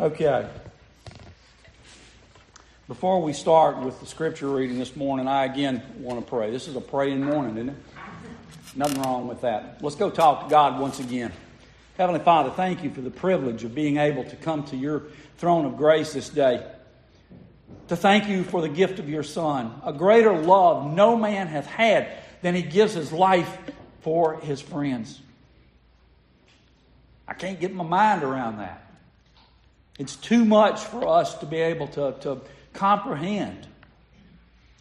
Okay. Before we start with the scripture reading this morning, I again want to pray. This is a praying morning, isn't it? Nothing wrong with that. Let's go talk to God once again. Heavenly Father, thank you for the privilege of being able to come to your throne of grace this day. To thank you for the gift of your Son. A greater love no man hath had than he gives his life for his friends. I can't get my mind around that. It's too much for us to be able to comprehend.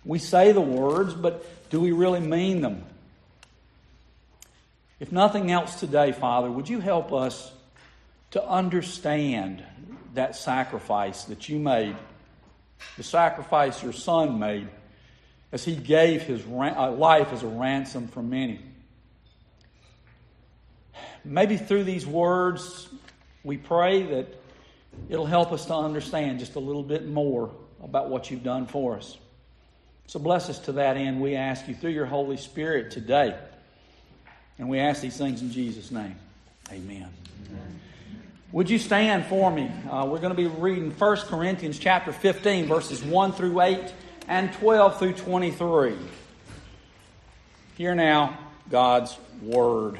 We say the words, but do we really mean them? If nothing else today, Father, would you help us to understand that sacrifice that you made, the sacrifice your Son made, as he gave his life as a ransom for many. Maybe through these words, we pray that it'll help us to understand just a little bit more about what you've done for us. So bless us to that end, we ask you, through your Holy Spirit today. And we ask these things in Jesus' name. Amen. Amen. Would you stand for me? We're going to be reading 1 Corinthians chapter 15, verses 1 through 8 and 12 through 23. Hear now God's word.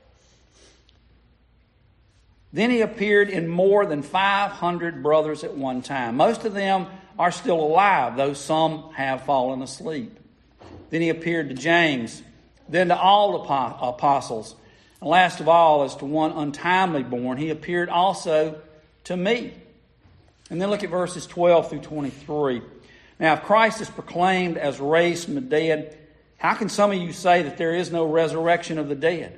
Then he appeared in more than 500 brothers at one time. Most of them are still alive, though some have fallen asleep. Then he appeared to James, then to all apostles. And last of all, as to one untimely born, he appeared also to me. And then look at verses 12 through 23. Now, if Christ is proclaimed as raised from the dead, how can some of you say that there is no resurrection of the dead?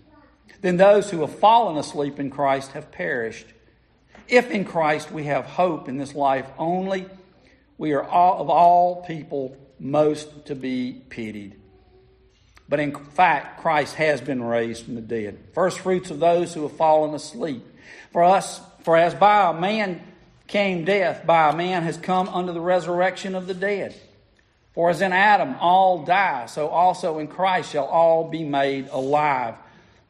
Then those who have fallen asleep in Christ have perished. If in Christ we have hope in this life only, we are of all people most to be pitied. But in fact, Christ has been raised from the dead, first fruits of those who have fallen asleep. For as by a man came death, by a man has come unto the resurrection of the dead. For as in Adam all die, so also in Christ shall all be made alive,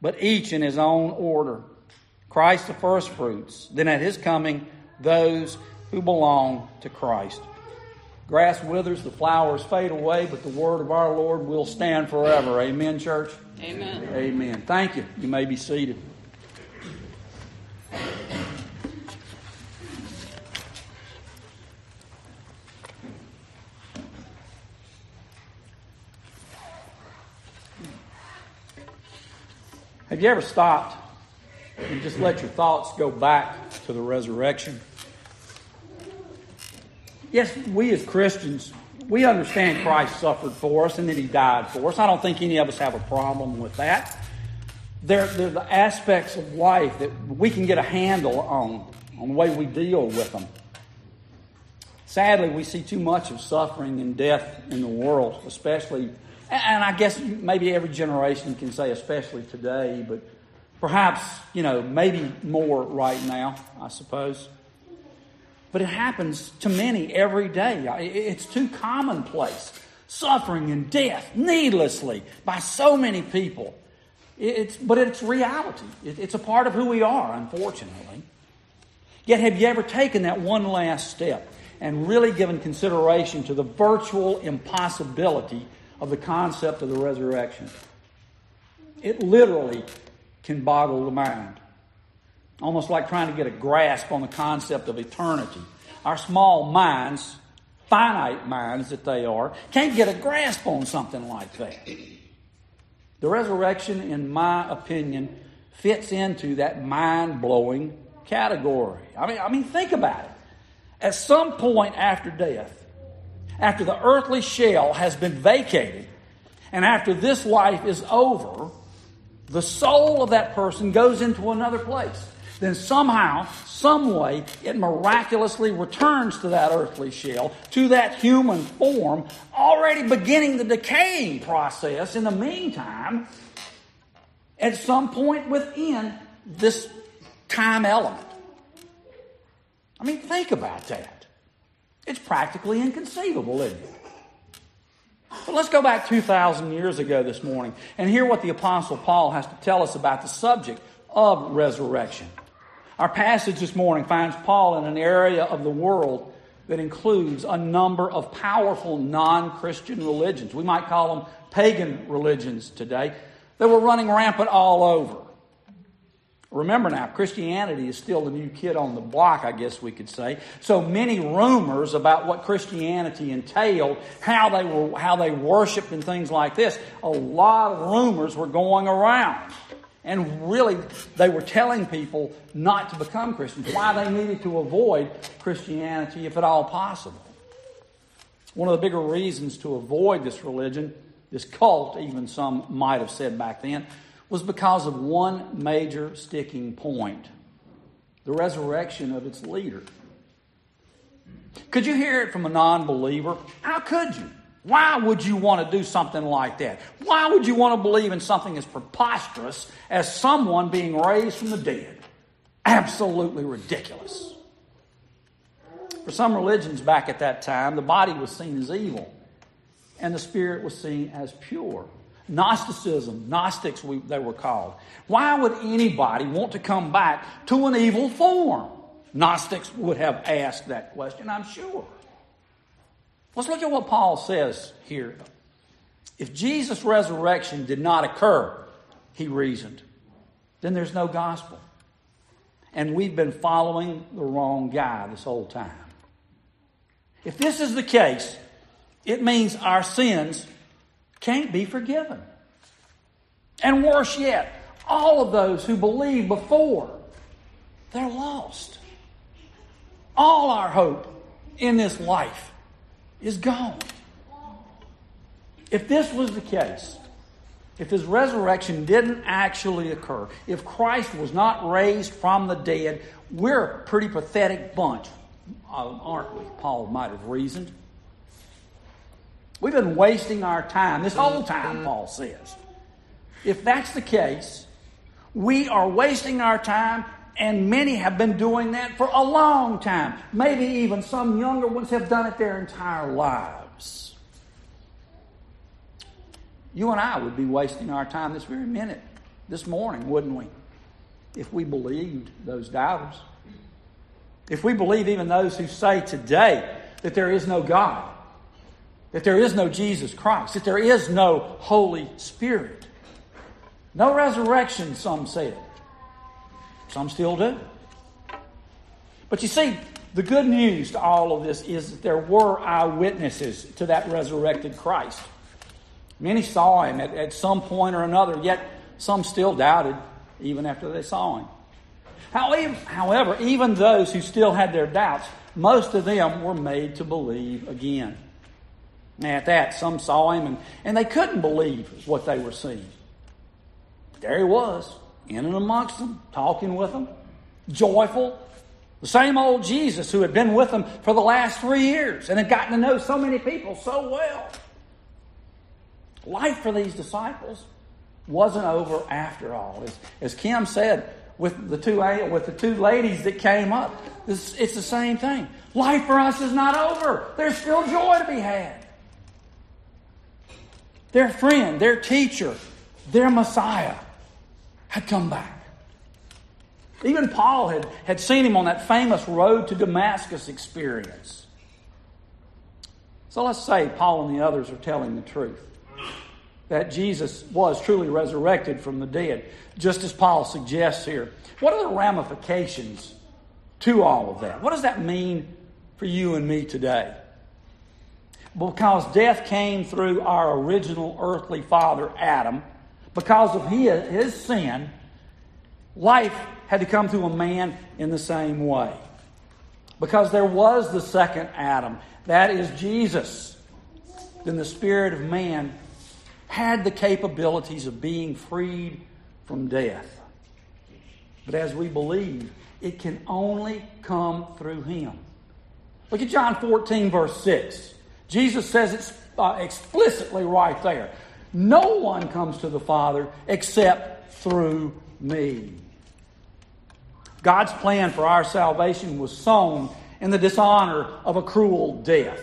but each in his own order. Christ the first fruits, then at his coming, those who belong to Christ. Grass withers, the flowers fade away, but the word of our Lord will stand forever. Amen, church? Amen. Amen. Thank you. You may be seated. Have you ever stopped and just let your thoughts go back to the resurrection? Yes, we as Christians, we understand Christ suffered for us and that he died for us. I don't think any of us have a problem with that. They're the aspects of life that we can get a handle on the way we deal with them. Sadly, we see too much of suffering and death in the world, especially. And I guess maybe every generation can say, especially today, but perhaps, maybe more right now, I suppose. But it happens to many every day. It's too commonplace. Suffering and death needlessly by so many people. But it's reality. It's a part of who we are, unfortunately. Yet have you ever taken that one last step and really given consideration to the virtual impossibility of the concept of the resurrection? It literally can boggle the mind. Almost like trying to get a grasp on the concept of eternity. Our small minds, finite minds that they are, can't get a grasp on something like that. The resurrection, in my opinion, fits into that mind-blowing category. I mean, think about it. At some point after death, after the earthly shell has been vacated, and after this life is over, the soul of that person goes into another place. Then somehow, some way, it miraculously returns to that earthly shell, to that human form, already beginning the decaying process in the meantime, at some point within this time element. I mean, think about that. It's practically inconceivable, isn't it? But let's go back 2,000 years ago this morning and hear what the Apostle Paul has to tell us about the subject of resurrection. Our passage this morning finds Paul in an area of the world that includes a number of powerful non-Christian religions. We might call them pagan religions today. They were running rampant all over. Remember now, Christianity is still the new kid on the block, I guess we could say. So many rumors about what Christianity entailed, how they worshiped and things like this. A lot of rumors were going around. And really, they were telling people not to become Christians, why they needed to avoid Christianity if at all possible. One of the bigger reasons to avoid this religion, this cult, even some might have said back then, was because of one major sticking point: the resurrection of its leader. Could you hear it from a non-believer? How could you? Why would you want to do something like that? Why would you want to believe in something as preposterous as someone being raised from the dead? Absolutely ridiculous. For some religions back at that time, the body was seen as evil and the spirit was seen as pure. Gnosticism, Gnostics they were called. Why would anybody want to come back to an evil form? Gnostics would have asked that question, I'm sure. Let's look at what Paul says here. If Jesus' resurrection did not occur, he reasoned, then there's no gospel. And we've been following the wrong guy this whole time. If this is the case, it means our sins can't be forgiven. And worse yet, all of those who believed before, they're lost. All our hope in this life is gone. If this was the case, if his resurrection didn't actually occur, if Christ was not raised from the dead, we're a pretty pathetic bunch, aren't we? Paul might have reasoned. We've been wasting our time, this whole time, Paul says. If that's the case, we are wasting our time. And many have been doing that for a long time. Maybe even some younger ones have done it their entire lives. You and I would be wasting our time this very minute, this morning, wouldn't we? If we believed those doubters. If we believe even those who say today that there is no God, that there is no Jesus Christ, that there is no Holy Spirit. No resurrection, some said. Some still do. But you see, the good news to all of this is that there were eyewitnesses to that resurrected Christ. Many saw him at some point or another, yet some still doubted even after they saw him. However, even those who still had their doubts, most of them were made to believe again. And at that, some saw him and they couldn't believe what they were seeing. But there he was, in and amongst them, talking with them, joyful. The same old Jesus who had been with them for the last 3 years and had gotten to know so many people so well. Life for these disciples wasn't over after all. As Kim said, with the two ladies that came up, it's the same thing. Life for us is not over. There's still joy to be had. Their friend, their teacher, their Messiah had come back. Even Paul had seen him on that famous road to Damascus experience. So let's say Paul and the others are telling the truth. that Jesus was truly resurrected from the dead, just as Paul suggests here. What are the ramifications to all of that? What does that mean for you and me today? Because death came through our original earthly father, Adam, because of his sin, life had to come through a man in the same way. Because there was the second Adam, that is Jesus. Then the spirit of man had the capabilities of being freed from death. But as we believe, it can only come through him. Look at John 14, verse 6. Jesus says it explicitly right there. No one comes to the Father except through me. God's plan for our salvation was sown in the dishonor of a cruel death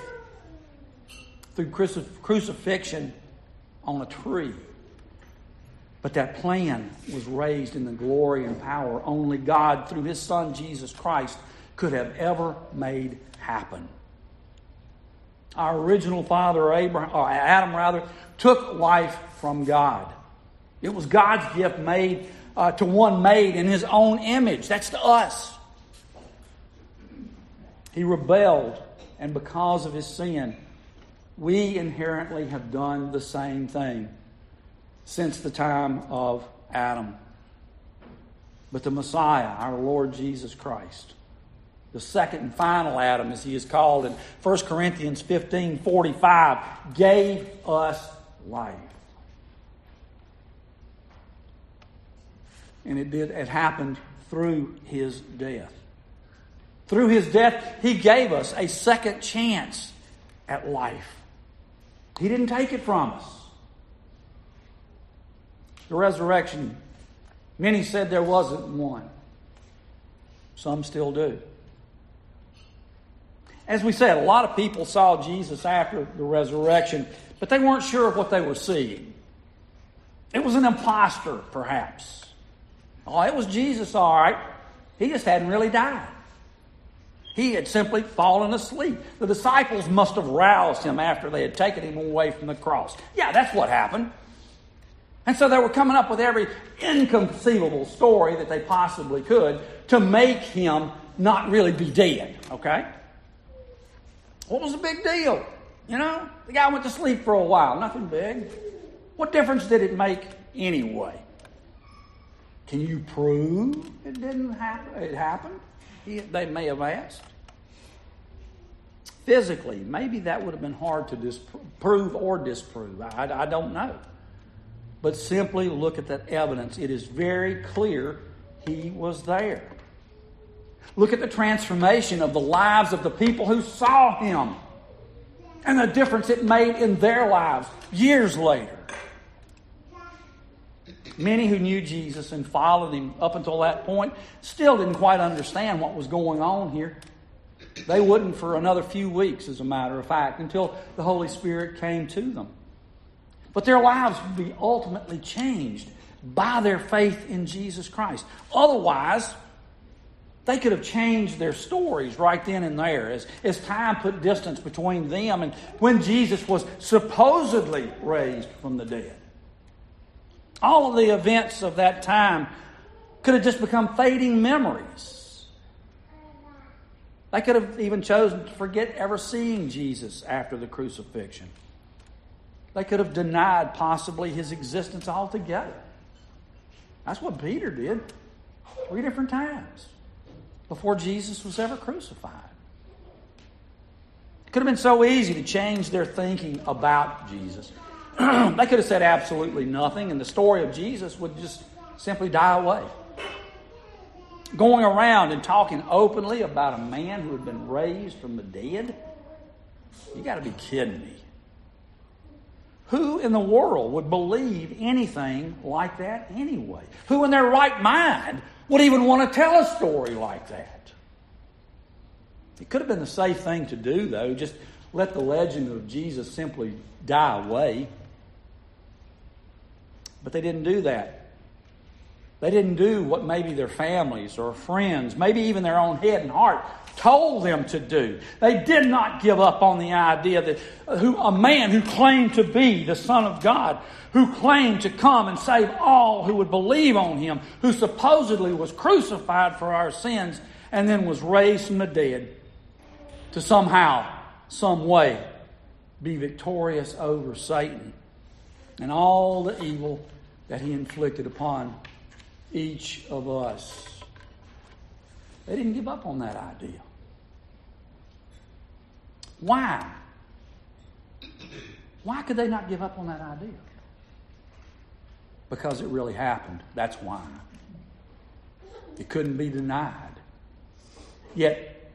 through crucifixion on a tree. But that plan was raised in the glory and power only God, through his Son Jesus Christ, could have ever made happen. Our original father, Adam, took life from God. It was God's gift made to one made in his own image. That's to us. He rebelled, and because of his sin, we inherently have done the same thing since the time of Adam. But the Messiah, our Lord Jesus Christ, the second and final Adam, as he is called in 1 Corinthians 15:45, gave us life. And it happened through his death. Through his death, he gave us a second chance at life. He didn't take it from us. The resurrection, many said there wasn't one. Some still do. As we said, a lot of people saw Jesus after the resurrection, but they weren't sure of what they were seeing. It was an imposter, perhaps. Oh, it was Jesus, all right. He just hadn't really died. He had simply fallen asleep. The disciples must have roused him after they had taken him away from the cross. Yeah, that's what happened. And so they were coming up with every inconceivable story that they possibly could to make him not really be dead, okay? What was the big deal? You know, the guy went to sleep for a while. Nothing big. What difference did it make anyway? Can you prove it didn't happen? It happened? They may have asked. Physically, maybe that would have been hard to prove or disprove. I don't know. But simply look at that evidence. It is very clear he was there. Look at the transformation of the lives of the people who saw him and the difference it made in their lives years later. Many who knew Jesus and followed him up until that point still didn't quite understand what was going on here. They wouldn't for another few weeks, as a matter of fact, until the Holy Spirit came to them. But their lives would be ultimately changed by their faith in Jesus Christ. Otherwise, they could have changed their stories right then and there as time put distance between them and when Jesus was supposedly raised from the dead. All of the events of that time could have just become fading memories. They could have even chosen to forget ever seeing Jesus after the crucifixion. They could have denied possibly his existence altogether. That's what Peter did 3 different times before Jesus was ever crucified. It could have been so easy to change their thinking about Jesus. They could have said absolutely nothing, and the story of Jesus would just simply die away. Going around and talking openly about a man who had been raised from the dead? You got to be kidding me. Who in the world would believe anything like that anyway? Who in their right mind would even want to tell a story like that? It could have been the safe thing to do, though. Just let the legend of Jesus simply die away. But they didn't do that. They didn't do what maybe their families or friends, maybe even their own head and heart told them to do. They did not give up on the idea that a man who claimed to be the Son of God, who claimed to come and save all who would believe on him, who supposedly was crucified for our sins and then was raised from the dead to somehow, some way, be victorious over Satan and all the evil that he inflicted upon each of us. They didn't give up on that idea. Why? Why could they not give up on that idea? Because it really happened. That's why. It couldn't be denied. Yet,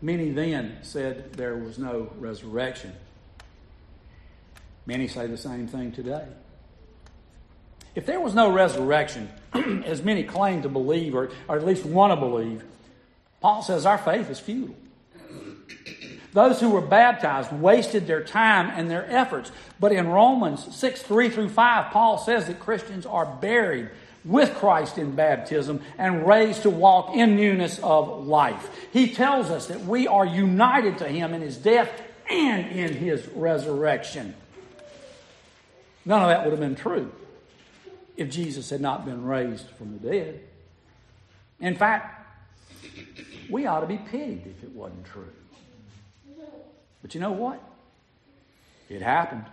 many then said there was no resurrection. Many say the same thing today. If there was no resurrection, as many claim to believe, or at least want to believe, Paul says our faith is futile. Those who were baptized wasted their time and their efforts. But in Romans 6:3-5, Paul says that Christians are buried with Christ in baptism and raised to walk in newness of life. He tells us that we are united to him in his death and in his resurrection. None of that would have been true if Jesus had not been raised from the dead. In fact, we ought to be pitied if it wasn't true. But you know what? It happened.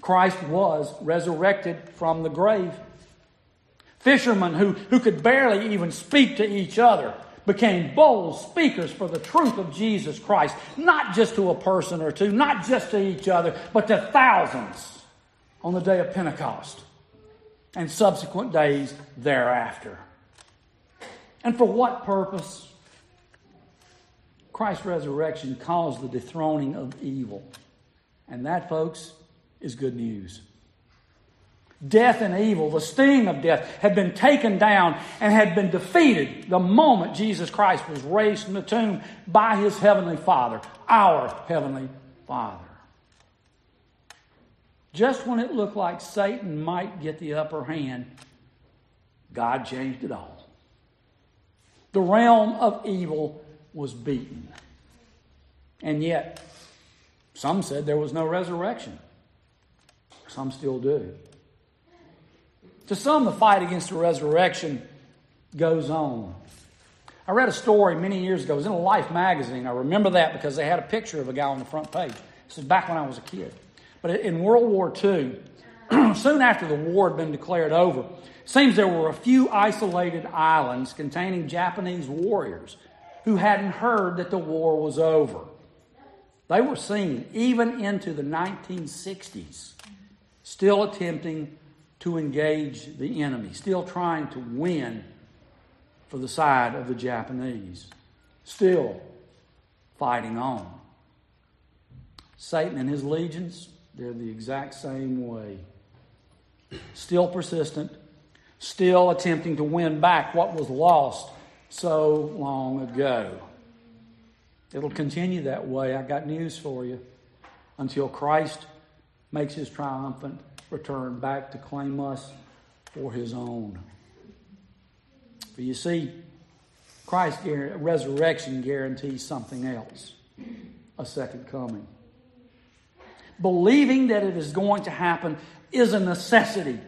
Christ was resurrected from the grave. Fishermen who could barely even speak to each other became bold speakers for the truth of Jesus Christ, not just to a person or two, not just to each other, but to thousands on the day of Pentecost and subsequent days thereafter. And for what purpose? Christ's resurrection caused the dethroning of evil. And that, folks, is good news. Death and evil, the sting of death, had been taken down and had been defeated the moment Jesus Christ was raised from the tomb by his heavenly Father, our heavenly Father. Just when it looked like Satan might get the upper hand, God changed it all. The realm of evil was beaten. And yet, some said there was no resurrection. Some still do. To some, the fight against the resurrection goes on. I read a story many years ago. It was in a Life magazine. I remember that because they had a picture of a guy on the front page. This is back when I was a kid. But in World War II, soon after the war had been declared over, it seems there were a few isolated islands containing Japanese warriors who hadn't heard that the war was over. They were seen, even into the 1960s, still attempting to engage the enemy, still trying to win for the side of the Japanese, still fighting on. Satan and his legions, they're the exact same way. Still persistent, still attempting to win back what was lost so long ago. It'll continue that way. I got news for you. Until Christ makes his triumphant return back to claim us for his own. But you see, Christ's resurrection guarantees something else. A second coming. Believing that it is going to happen is a necessity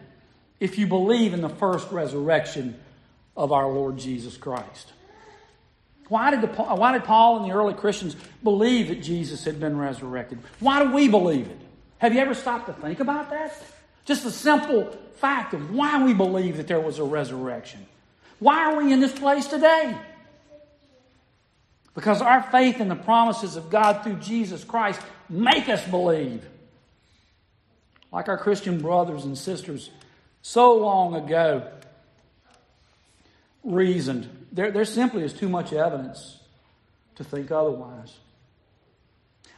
if you believe in the first resurrection of our Lord Jesus Christ. Why did Paul and the early Christians believe that Jesus had been resurrected? Why do we believe it? Have you ever stopped to think about that? Just the simple fact of why we believe that there was a resurrection. Why are we in this place today? Because our faith in the promises of God through Jesus Christ make us believe. Like our Christian brothers and sisters so long ago reasoned, there simply is too much evidence to think otherwise.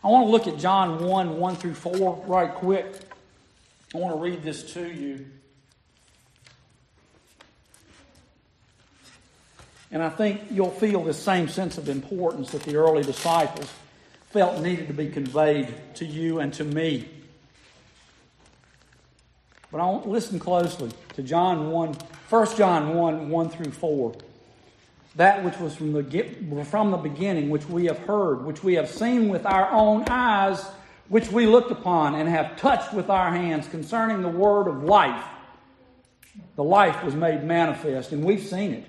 I want to look at John 1:1-4 right quick. I want to read this to you. And I think you'll feel the same sense of importance that the early disciples felt needed to be conveyed to you and to me. But I want to listen closely to John 1, 1 John 1, 1 through 4. That which was from the beginning, which we have heard, which we have seen with our own eyes, which we looked upon and have touched with our hands concerning the word of life. The life was made manifest, and we've seen it,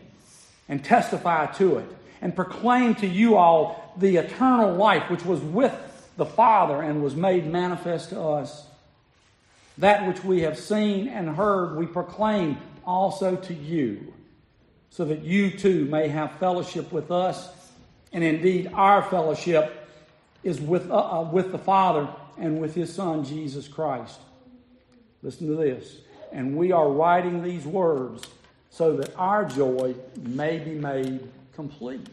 and testify to it, and proclaim to you all the eternal life which was with the Father and was made manifest to us. That which we have seen and heard we proclaim also to you, so that you too may have fellowship with us. And indeed, our fellowship is with the Father and with His Son, Jesus Christ. Listen to this. And we are writing these words so that our joy may be made complete.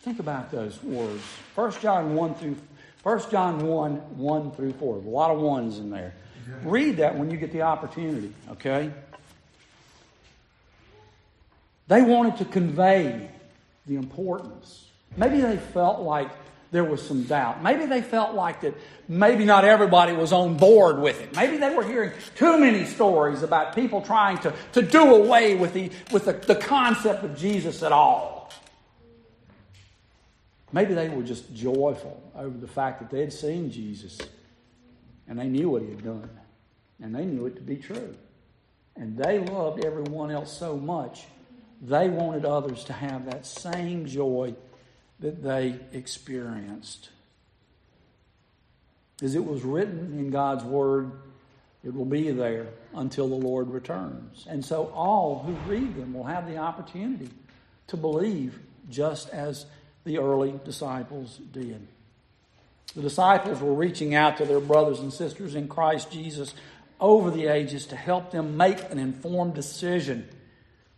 Think about those words. 1 John 1, 1 through 4. A lot of ones in there. Read that when you get the opportunity, okay? They wanted to convey the importance. Maybe they felt like there was some doubt. Maybe they felt like that maybe not everybody was on board with it. Maybe they were hearing too many stories about people trying to do away with the concept of Jesus at all. Maybe they were just joyful over the fact that they had seen Jesus and they knew what He had done and they knew it to be true. And they loved everyone else so much they wanted others to have that same joy that they experienced. As it was written in God's Word, it will be there until the Lord returns. And so all who read them will have the opportunity to believe just as the early disciples did. The disciples were reaching out to their brothers and sisters in Christ Jesus over the ages to help them make an informed decision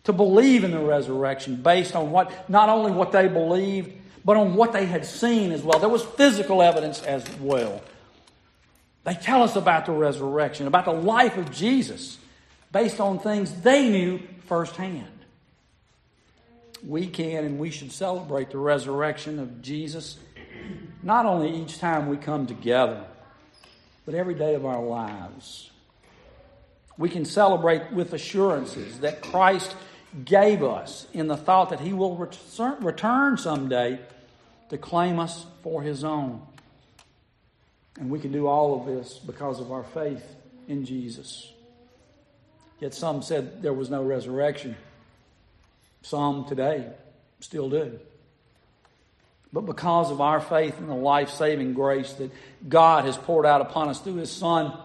to believe in the resurrection based on what not only what they believed, but on what they had seen as well. There was physical evidence as well. They tell us about the resurrection, about the life of Jesus, based on things they knew firsthand. We can and we should celebrate the resurrection of Jesus not only each time we come together, but every day of our lives. We can celebrate with assurances that Christ gave us in the thought that He will return someday to claim us for His own. And we can do all of this because of our faith in Jesus. Yet some said there was no resurrection. Some today still do. But because of our faith in the life-saving grace that God has poured out upon us through His Son,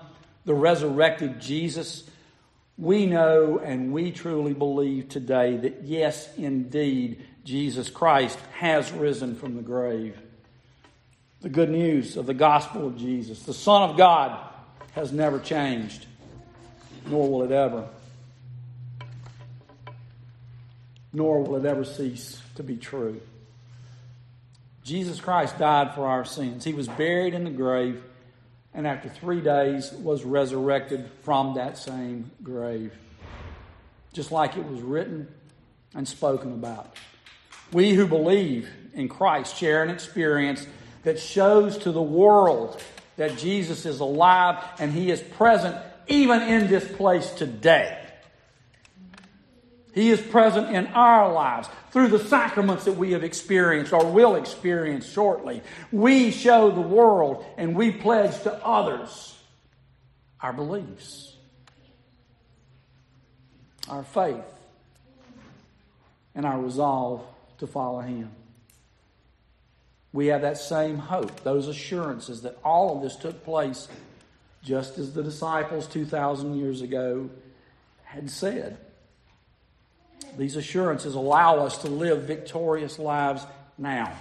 the resurrected Jesus, we know and we truly believe today that yes, indeed, Jesus Christ has risen from the grave. The good news of the gospel of Jesus, the Son of God, has never changed, nor will it ever. Nor will it ever cease to be true. Jesus Christ died for our sins. He was buried in the grave, and after 3 days was resurrected from that same grave, just like it was written and spoken about. We who believe in Christ share an experience that shows to the world that Jesus is alive and He is present even in this place today. He is present in our lives through the sacraments that we have experienced or will experience shortly. We show the world and we pledge to others our beliefs, our faith, and our resolve to follow Him. We have that same hope, those assurances that all of this took place just as the disciples 2,000 years ago had said. These assurances allow us to live victorious lives now.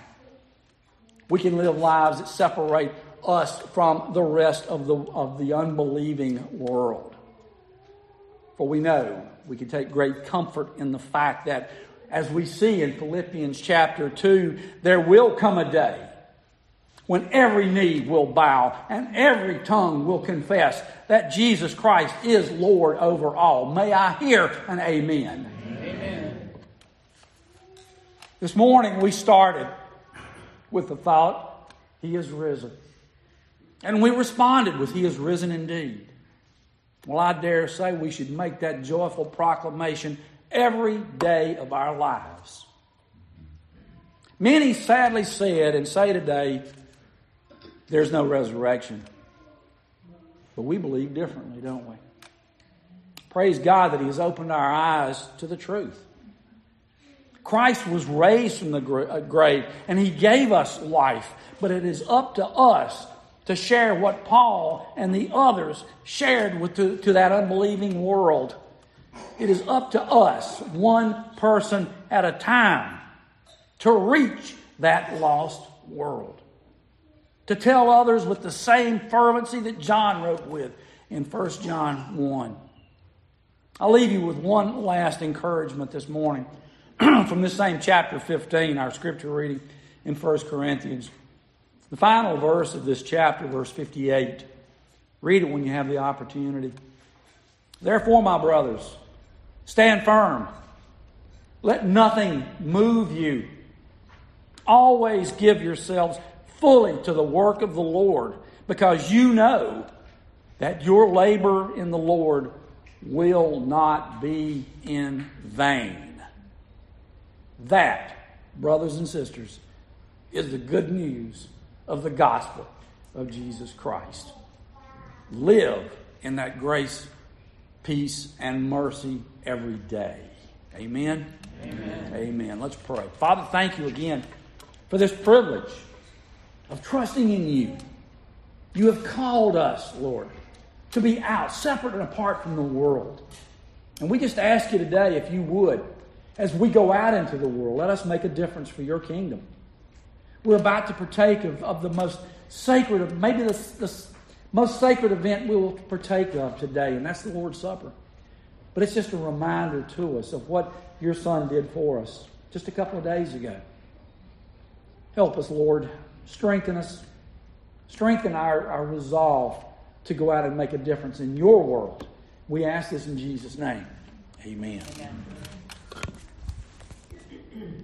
We can live lives that separate us from the rest of the unbelieving world. For we know we can take great comfort in the fact that, as we see in Philippians chapter 2, there will come a day when every knee will bow and every tongue will confess that Jesus Christ is Lord over all. May I hear an amen. This morning we started with the thought, He is risen. And we responded with, He is risen indeed. Well, I dare say we should make that joyful proclamation every day of our lives. Many sadly said and say today, there's no resurrection. But we believe differently, don't we? Praise God that He has opened our eyes to the truth. Christ was raised from the grave, and He gave us life. But it is up to us to share what Paul and the others shared with to that unbelieving world. It is up to us, one person at a time, to reach that lost world. To tell others with the same fervency that John wrote with in 1 John 1. I'll leave you with one last encouragement this morning from this same chapter 15, our scripture reading in 1 Corinthians. The final verse of this chapter, verse 58. Read it when you have the opportunity. Therefore, my brothers, stand firm. Let nothing move you. Always give yourselves fully to the work of the Lord, because you know that your labor in the Lord will not be in vain. That, brothers and sisters, is the good news of the gospel of Jesus Christ. Live in that grace, peace, and mercy every day. Amen? Amen. Amen. Let's pray. Father, thank you again for this privilege of trusting in you. You have called us, Lord, to be out, separate and apart from the world. And we just ask you today, if you would, as we go out into the world, let us make a difference for your kingdom. We're about to partake of the most sacred, maybe the most sacred event we will partake of today, and that's the Lord's Supper. But it's just a reminder to us of what your Son did for us just a couple of days ago. Help us, Lord. Strengthen us. Strengthen our resolve to go out and make a difference in your world. We ask this in Jesus' name. Amen. Amen.